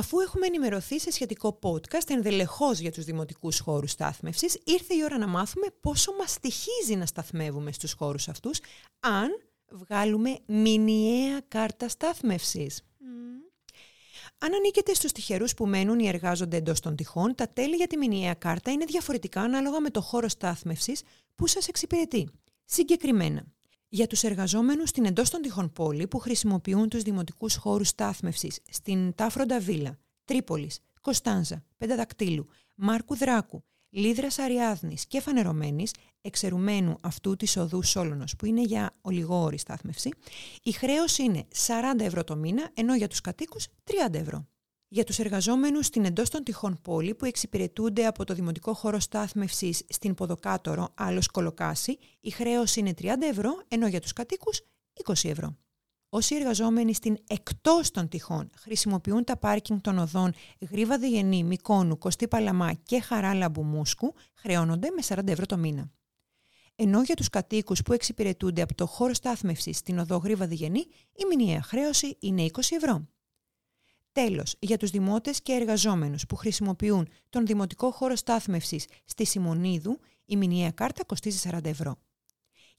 Αφού έχουμε ενημερωθεί σε σχετικό podcast ενδελεχώς για τους δημοτικούς χώρους στάθμευσης, ήρθε η ώρα να μάθουμε πόσο μας στοιχίζει να σταθμεύουμε στους χώρους αυτούς, αν βγάλουμε μηνιαία κάρτα στάθμευσης. Αν ανήκετε στους τυχερούς που μένουν ή εργάζονται εντός των τυχών, τα τέλη για τη μηνιαία κάρτα είναι διαφορετικά ανάλογα με το χώρο στάθμευσης που σας εξυπηρετεί. Συγκεκριμένα, για τους εργαζόμενους στην εντός των τυχών πόλη που χρησιμοποιούν τους δημοτικούς χώρους στάθμευσης στην Τάφρο Ντα Βίλα, Τρίπολης, Κοστάνζα, Πέντα Δακτύλου, Μάρκου Δράκου, Λίδρας Αριάδνης και Φανερωμένης, εξαιρουμένου αυτού της οδού Σόλωνος που είναι για ολιγόωρη στάθμευση, η χρέωση είναι 40 ευρώ το μήνα, ενώ για τους κατοίκους 30 ευρώ. Για τους εργαζόμενους στην εντός των τυχών πόλη που εξυπηρετούνται από το δημοτικό χώρο στάθμευσης στην Ποδοκάτορο, Άλλος Κολοκάση, η χρέωση είναι 30 ευρώ, ενώ για τους κατοίκους 20 ευρώ. Όσοι εργαζόμενοι στην εκτός των τυχών χρησιμοποιούν τα πάρκινγκ των οδών Γρήβα Διγενή, Μυκόνου, Κωστή Παλαμά και Χαράλαμπου Μούσκου, χρεώνονται με 40 ευρώ το μήνα. Ενώ για τους κατοίκους που εξυπηρετούνται από το χώρο στάθμευσης στην οδό Γρήβα Διγενή, η μηνιαία χρέωση είναι 20 ευρώ. Τέλος, για τους δημότες και εργαζόμενους που χρησιμοποιούν τον δημοτικό χώρο στάθμευσης στη Σιμωνίδου, η μηνιαία κάρτα κοστίζει 40 ευρώ.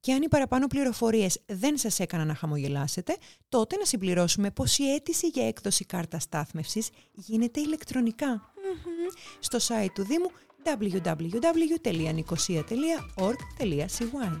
Και αν οι παραπάνω πληροφορίες δεν σας έκαναν να χαμογελάσετε, τότε να συμπληρώσουμε πως η αίτηση για έκδοση κάρτας στάθμευσης γίνεται ηλεκτρονικά στο site του Δήμου www.nicocia.org.cy.